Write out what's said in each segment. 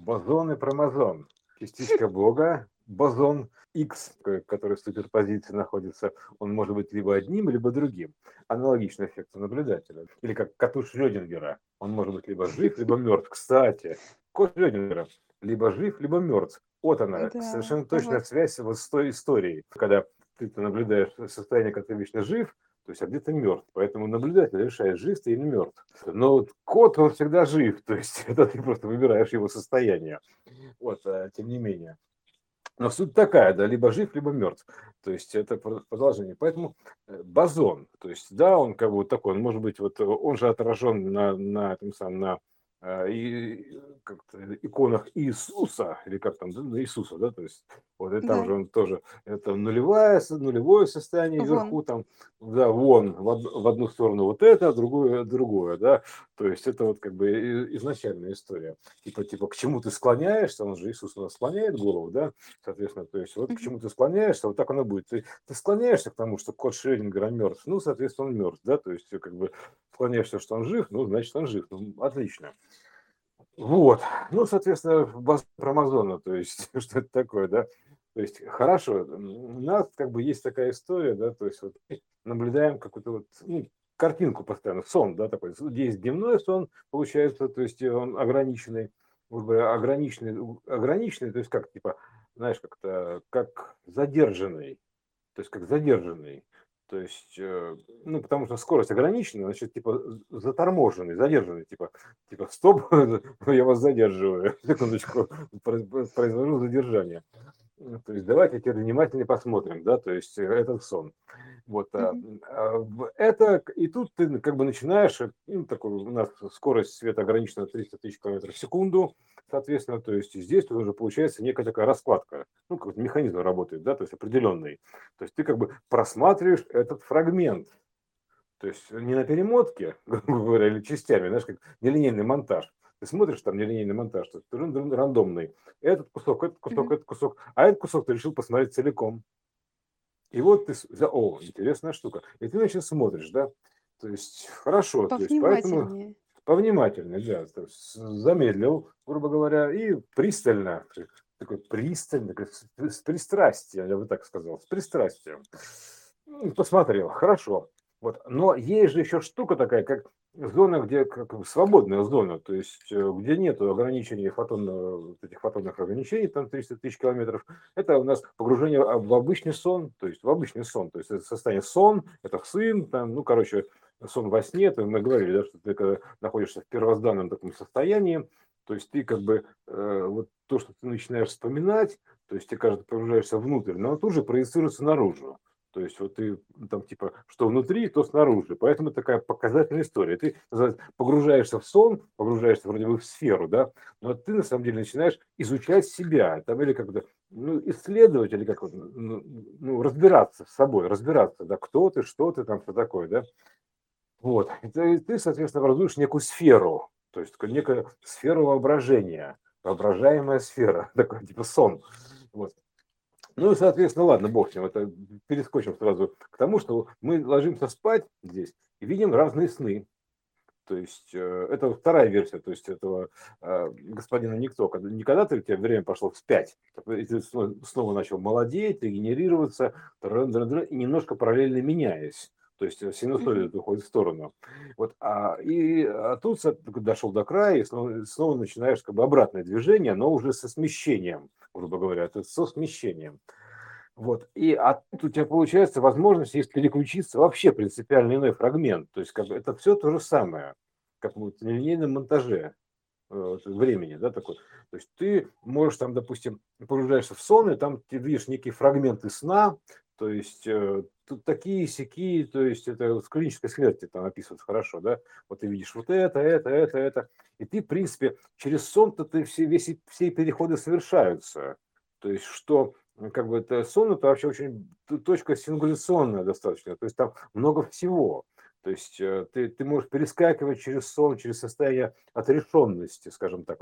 Бозон и промозон. Частичка Бога, бозон X, который в суперпозиции находится, он может быть либо одним, либо другим. Аналогично эффекту наблюдателя. Или как коту Шрёдингера. Он может быть либо жив, либо мертв. Кстати, кот Шрёдингера либо жив, либо мертв. Вот она, да, совершенно точная связь вот с той историей. Когда ты наблюдаешь состояние, когда ты вечно жив, то есть, а где-то мертв. Поэтому наблюдатель решает, жив ты или мертв. Но вот кот, он всегда жив. То есть, это ты просто выбираешь его состояние. Вот, тем не менее. Но суть такая, да, либо жив, либо мертв. То есть, это продолжение. Поэтому бозон. То есть, да, он как бы такой, он может быть, вот он же отражен на как-то иконах Иисуса, или как там, Иисуса, да, то есть, вот и там да. же он тоже, это нулевое состояние вверху, там, да, вон, в одну сторону вот это, а другое, да, то есть, это вот как бы изначальная история, типа, к чему ты склоняешься, он же Иисус у нас склоняет голову, да, соответственно, то есть, вот к чему ты склоняешься, вот так оно будет, ты склоняешься к тому, что кот Шрёдингера мертв, ну, соответственно, он мертв, да, то есть, ты как бы склоняешься, что он жив, ну, значит, он жив, ну, отлично. Вот, ну, соответственно, база промозона, то есть, что это такое, да, то есть, хорошо, у нас как бы есть такая история, да, то есть, вот, наблюдаем какую-то вот, ну, картинку постоянно, сон, да, такой, есть дневной сон, получается, то есть, он ограниченный, то есть, как, типа, знаешь, как-то, как задержанный, то есть, ну, потому что скорость ограничена, значит, типа, заторможенный, задержанный, типа, стоп, я вас задерживаю, секундочку, произвожу задержание. То есть, давайте теперь внимательно посмотрим, да, то есть, этот сон. Вот, это, и тут ты как бы начинаешь, ну, такой, у нас скорость света ограничена 300 тысяч километров в секунду, соответственно, то есть здесь уже получается некая такая раскладка, ну, какой-то механизм работает, да, то есть определенный. То есть ты как бы просматриваешь этот фрагмент, то есть не на перемотке, грубо говоря, или частями, знаешь, как нелинейный монтаж. Ты смотришь там нелинейный монтаж, то есть рандомный. Этот кусок, а этот кусок ты решил посмотреть целиком. И вот ты, интересная штука. И ты, значит, смотришь, да, то есть хорошо. Повнимательнее. Повнимательнее, да, то есть замедлил, грубо говоря, и пристально, такой пристально, с пристрастием, я бы так сказал, с пристрастием. Посмотрел, хорошо. Вот. Но есть же еще штука такая, как зона, где как свободная зона, то есть где нет ограничений фотонных ограничений, там 300 тысяч километров, это у нас погружение в обычный сон, то есть это состояние сон, это сын, там, ну, короче, сон во сне, то мы говорили, да, что ты когда находишься в первозданном таком состоянии, то есть ты как бы вот то, что ты начинаешь вспоминать, то есть ты, кажется, погружаешься внутрь, но тут же проецируется наружу. То есть, вот ты там типа, что внутри, то снаружи. Поэтому такая показательная история. Ты погружаешься в сон, погружаешься вроде бы в сферу, да, но ты на самом деле начинаешь изучать себя, там, или как-то исследовать, или как-то разбираться с собой, да, кто ты, что ты, там, что такое, да. Вот. И ты, соответственно, образуешь некую сферу, то есть некую сферу воображения, воображаемая сфера, такой типа сон. Вот. Ну и, соответственно, ладно, бог с ним, это перескочим сразу к тому, что мы ложимся спать здесь и видим разные сны. То есть, это вторая версия, то есть, этого господина Никто. Не когда ты, у тебя время пошло вспять, и ты снова начал молодеть, регенерироваться, и немножко параллельно меняясь. То есть, синусоида уходит в сторону. Вот, тут дошел до края, и снова начинаешь как бы обратное движение, но уже со смещением. Грубо говоря, это со смещением. Вот. И тут у тебя получается возможность есть переключиться вообще принципиально иной фрагмент. То есть как бы это все то же самое, как в нелинейном монтаже времени. Да, такой. То есть ты можешь там, допустим, погружаешься в сон, и там ты видишь некие фрагменты сна, то есть тут такие-сякие, то есть это вот в клинической смерти там описывается хорошо, да, вот ты видишь вот это, и ты, в принципе, через сон-то ты все переходы совершаются, то есть что, как бы, это сон, это вообще очень точка сингуляционная достаточно, то есть там много всего, то есть ты можешь перескакивать через сон, через состояние отрешенности, скажем так,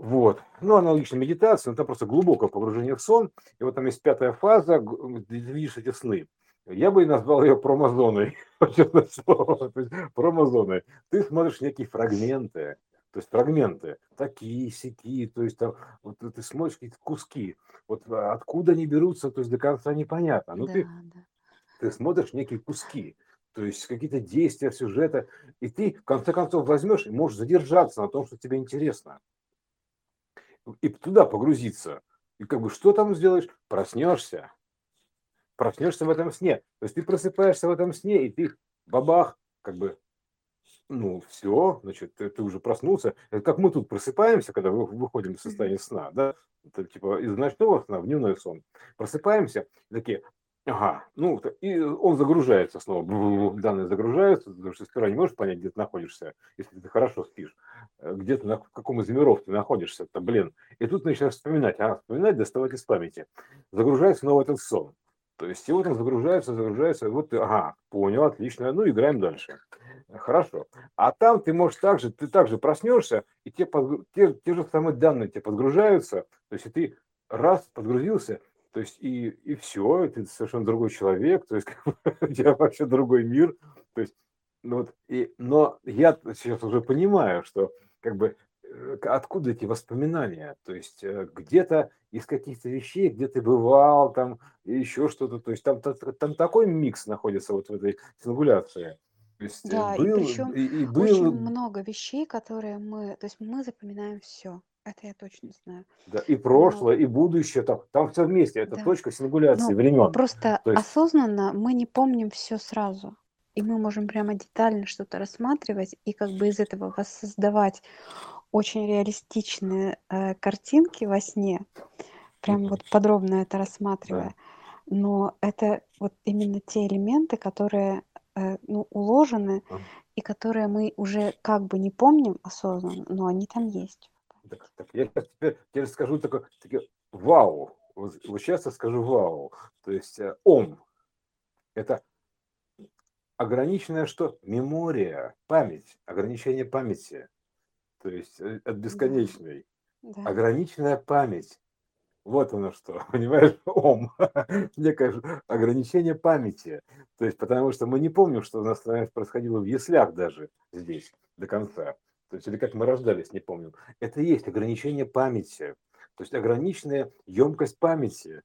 Вот. Ну, аналогично медитации, но там просто глубокое погружение в сон. И вот там есть пятая фаза, где ты видишь эти сны. Я бы и назвал ее промозоной. Промозоной. Ты смотришь некие фрагменты, то есть фрагменты, такие, сякие, то есть там, вот ты смотришь какие-то куски, вот откуда они берутся, то есть до конца непонятно, но да, ты смотришь некие куски, то есть какие-то действия сюжета, и ты в конце концов возьмешь и можешь задержаться на том, что тебе интересно, и туда погрузиться, и как бы что там сделаешь, проснешься в этом сне, то есть ты просыпаешься в этом сне, и ты бабах, как бы, ну, все, значит, ты уже проснулся. Это как мы тут просыпаемся, когда выходим из состояния сна, да, это, типа из ночного сна в дневной сон. Просыпаемся, такие, ага, ну, и он загружается снова, данные загружаются, потому что сперва не можешь понять, где ты находишься, если ты хорошо спишь, где ты, в каком из миров ты находишься, то, блин. И тут начинаешь вспоминать, доставать из памяти. Загружается снова этот сон. То есть, и вот он загружается, вот ты, ага, понял, отлично, ну, играем дальше. Хорошо. А там ты можешь также, ты также проснешься, и те же самые данные тебе подгружаются, то есть, и ты раз подгрузился, то есть, и все, и ты совершенно другой человек, то есть, у тебя вообще другой мир, то есть, ну, вот, но я сейчас уже понимаю, что, как бы, откуда эти воспоминания, то есть где-то из каких-то вещей, где ты бывал, там еще что-то, то есть там такой микс находится вот в этой сингуляции. То есть, Да, и причем очень много вещей, которые мы запоминаем все. Это я точно знаю. Да, и прошлое, и будущее, там все вместе, это точка сингуляции времен. Просто есть... осознанно мы не помним все сразу. И мы можем прямо детально что-то рассматривать и как бы из этого воссоздавать очень реалистичные картинки во сне, прям вот подробно это рассматривая. Да. Но это вот именно те элементы, которые уложены и которые мы уже как бы не помним осознанно, но они там есть. Так, я теперь скажу такое вау. Вот сейчас я скажу вау. То есть ОМ. Это ограниченное что? Мемория, память, ограничение памяти. То есть от бесконечной. Да. Ограниченная память. Вот оно что, понимаешь, ОМ. Некое ограничение памяти. То есть потому что мы не помним, что у нас происходило в яслях даже здесь до конца. То есть или как мы рождались, не помним. Это и есть ограничение памяти. То есть ограниченная емкость памяти.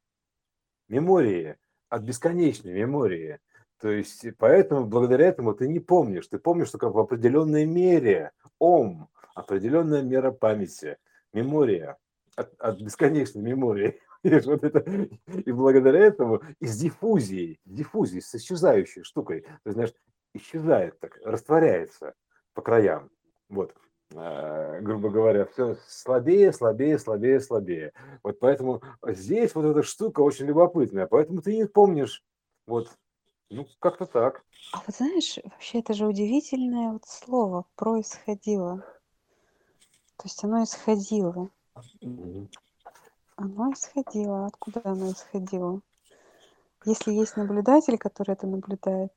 Мемории. От бесконечной мемории. То есть поэтому, благодаря этому ты не помнишь. Ты помнишь только в определенной мере. ОМ. Определенная мера памяти, мемория, от бесконечной мемории. Вот это. И благодаря этому, и с диффузией, с исчезающей штукой, ты знаешь, исчезает, так, растворяется по краям. Вот, грубо говоря, все слабее. Вот поэтому здесь вот эта штука очень любопытная, поэтому ты не помнишь. Вот, ну, как-то так. А вот знаешь, вообще это же удивительное вот слово «происходило». То есть оно исходило. Откуда оно исходило? Если есть наблюдатель, который это наблюдает,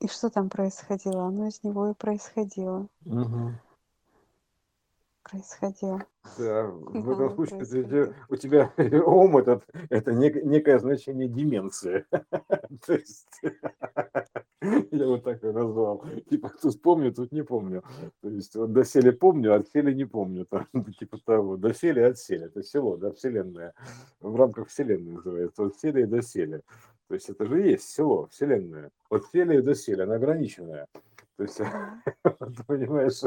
и что там происходило, оно из него и происходило. Происходило. Да, в этом случае у тебя ОМ это некое значение деменции. То есть я вот так и назвал. Типа, тут помню, тут не помню. То есть вот доселе помню, отселе не помню. Там, типа того, доселе, отселе. Это село, да, вселенная. В рамках вселенной называется. Отселе и доселе. То есть это же есть село, вселенная. Отселе и доселе, она ограниченная. То есть, понимаешь,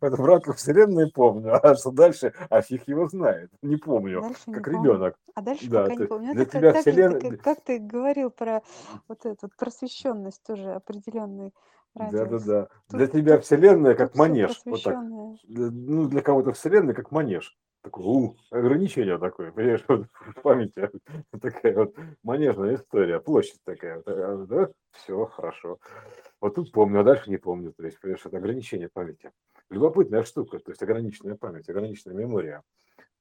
в рамках вселенной помню, а что дальше, а фиг его знает, не помню, дальше как ребенок. А дальше да, пока не помню. Для тебя вселенная... Как ты говорил про вот эту просвещенность тоже определенный радиус. Да. Для тебя вселенная как манеж. Вот так. Ну, для кого-то вселенная как манеж. Такое ограничение такое, понимаешь, вот, в памяти такая вот манежная история, площадь такая, вот, да, все хорошо. Вот тут помню, а дальше не помню, то есть, понимаешь, это ограничение памяти. Любопытная штука, то есть ограниченная память, ограниченная мемория.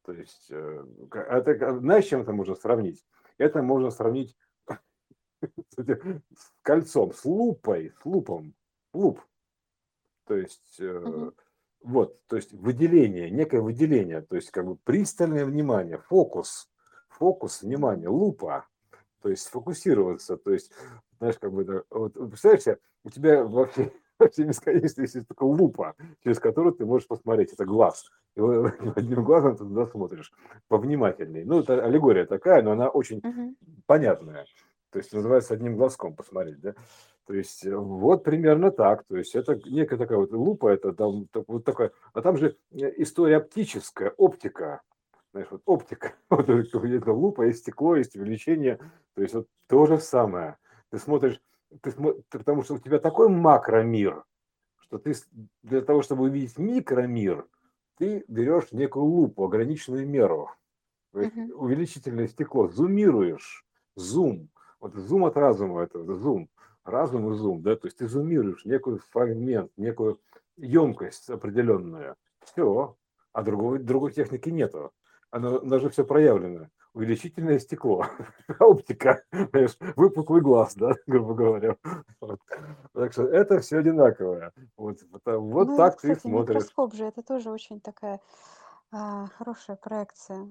То есть, это, знаешь, с чем это можно сравнить? Это можно сравнить с кольцом, с лупой, луп. То есть... Вот, то есть выделение, некое выделение, то есть как бы пристальное внимание, фокус внимания, лупа, то есть сфокусироваться, то есть, знаешь, как бы, вот, представляешь, у тебя вообще Вообще бесконечность, есть только лупа, через которую ты можешь посмотреть. Это глаз. И вот одним глазом ты туда смотришь повнимательней. Ну, это аллегория такая, но она очень понятная. То есть называется одним глазком посмотреть, да? То есть вот примерно так. То есть это некая такая вот лупа, это там вот такая. А там же история оптическая, оптика. Знаешь, вот оптика. Вот это лупа, есть стекло, есть увеличение. То есть вот то же самое. Ты смотришь, потому что у тебя такой макромир, что ты для того, чтобы увидеть микромир, ты берешь некую лупу, ограниченную меру. То есть увеличительное стекло. Зумируешь. Зум. Вот зум от разума, это зум. Разум и зум, да, то есть ты зумируешь некую фрагмент, некую емкость определенную. Все. А другой техники нету. Она же все проявлено. Увеличительное стекло, оптика, знаешь, выпуклый глаз, да, грубо говоря. Вот. Так что это все одинаковое. Вот ну, так кстати, ты смотришь. Микроскоп же, это тоже очень такая хорошая проекция.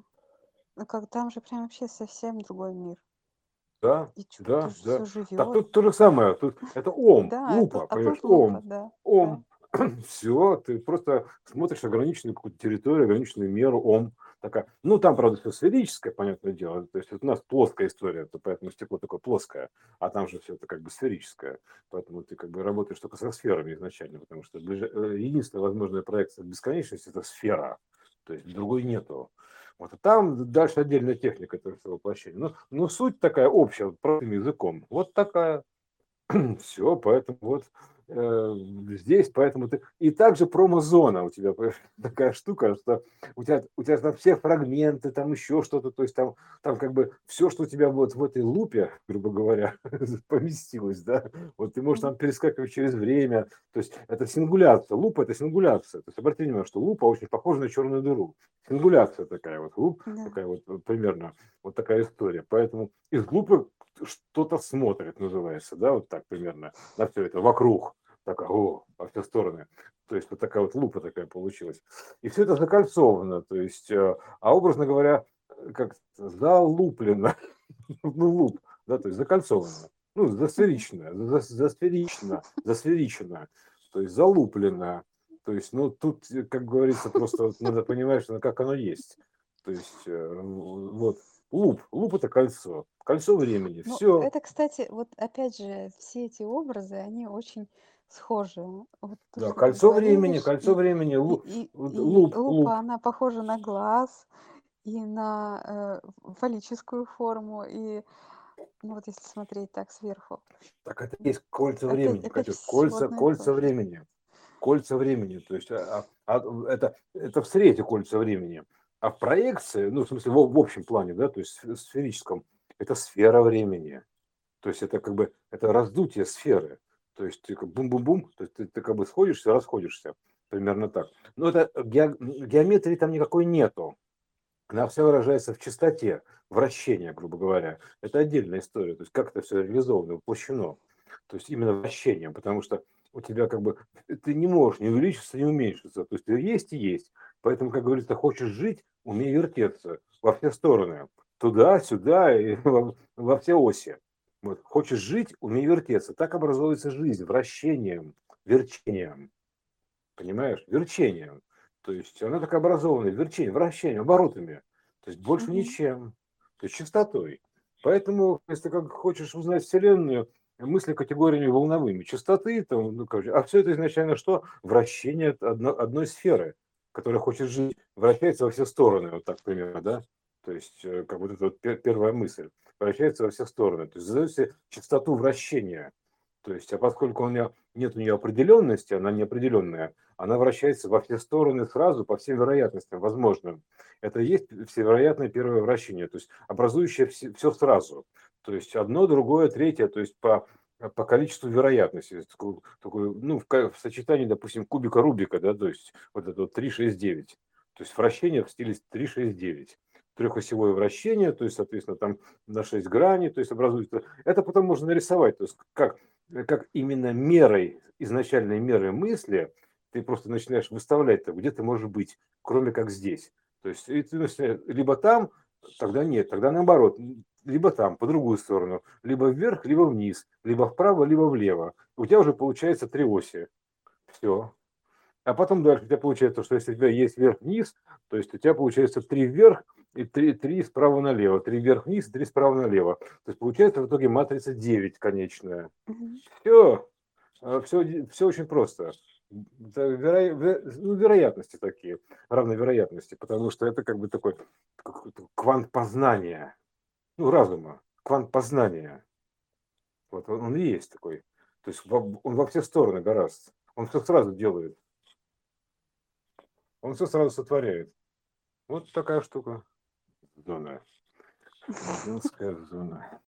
Как там же прям вообще совсем другой мир. Да, и да, да. Так тут то же самое. Тут это ОМ, лупа, понимаешь, ОМ. Все, ты просто смотришь ограниченную какую-то территорию, ограниченную меру, ОМ. Такая. Ну, там, правда, все сферическое, понятное дело. То есть вот у нас плоская история, то поэтому стекло такое плоское, а там же все это как бы сферическое. Поэтому ты как бы работаешь только со сферами изначально, потому что единственная возможная проекция бесконечности – это сфера. То есть другой нету. Вот. А там дальше отдельная техника этого воплощения. Но суть такая общая, простым языком. Вот такая. Все, поэтому вот здесь, поэтому ты... И также промозона у тебя такая штука, что у тебя там все фрагменты, там еще что-то, то есть там как бы все, что у тебя вот в этой лупе, грубо говоря, поместилось, да, вот ты можешь там перескакивать через время, то есть это сингуляция, лупа это сингуляция, то есть обратите внимание, что лупа очень похожа на черную дыру, сингуляция такая вот, такая вот примерно, вот такая история, поэтому из лупы что-то смотрит, называется, да, вот так примерно, на все это вокруг, такая, во все стороны, то есть вот такая вот лупа такая получилась, и все это закольцовано, то есть, образно говоря, как залуплено, ну, луп, да, то есть закольцовано, ну, засферично, то есть залуплено, то есть, ну, тут, как говорится, просто надо понимать, что как оно есть, то есть, вот. Луп это кольцо времени, все. Это, кстати, вот опять же, все эти образы, они очень схожи. Вот то, да, кольцо времени, луп. Лупа, она похожа на глаз и на фаллическую форму, и вот если смотреть так сверху. Так это есть кольца времени, это кольца времени. Кольца времени, то есть это в среде кольца времени. А в проекции, ну, в смысле, в общем плане, да, то есть в сферическом, это сфера времени. То есть это как бы, это раздутие сферы. То есть ты как бум-бум-бум, то есть ты как бы сходишься, расходишься. Примерно так. Но это геометрии там никакой нету. Она вся выражается в частоте вращения, грубо говоря. Это отдельная история. То есть как это все реализовано, воплощено. То есть именно вращением, потому что у тебя как бы, ты не можешь не увеличиться, не уменьшиться. То есть ты есть и есть. Поэтому, как говорится, хочешь жить, умей вертеться во все стороны. Туда, сюда и во все оси. Вот. Хочешь жить, умей вертеться. Так образуется жизнь вращением, верчением. Понимаешь? Верчением. То есть она так образована верчением, вращением, оборотами. То есть больше ничем. То есть частотой. Поэтому, если как хочешь узнать Вселенную, мысли категориями волновыми. Частоты, там, ну, короче, а все это изначально что? Вращение одной сферы, которая хочет жить, вращается во все стороны, вот так примерно, да? То есть, как вот эта вот первая мысль. Вращается во все стороны. То есть, задает себе частоту вращения. То есть, а поскольку нет у нее определенности, она неопределенная, она вращается во все стороны сразу, по всем вероятностям возможным. Это и есть всевероятное первое вращение, то есть, образующее все сразу. То есть, одно, другое, третье, то есть, по количеству вероятности. Ну, в сочетании, допустим, кубика Рубика, да, то есть, вот это вот 3,6,9. То есть, вращение в стиле 3,6,9. Трехосевое вращение, то есть, соответственно, там на 6 граней, то есть, образуется. Это потом можно нарисовать, то есть, как именно мерой, изначальной мерой мысли, ты просто начинаешь выставлять, где ты можешь быть, кроме как здесь. То есть, и ты начинаешь, либо там, тогда нет, тогда наоборот, либо там, по другую сторону, либо вверх, либо вниз, либо вправо, либо влево. У тебя уже получается три оси. Все. А потом дальше у тебя получается, что если у тебя есть вверх-вниз, то есть у тебя получается три вверх и три справа налево, три вверх-вниз и три справа налево. То есть получается в итоге матрица 9 конечная. Все. Все очень просто. Вероятности такие, равновероятности, потому что это как бы такой квант познания, разума, квант познания. Вот он и есть такой. То есть он во все стороны гораздо. Он все сразу делает. Он все сразу сотворяет. Вот такая штука. Зона. Зонская зона.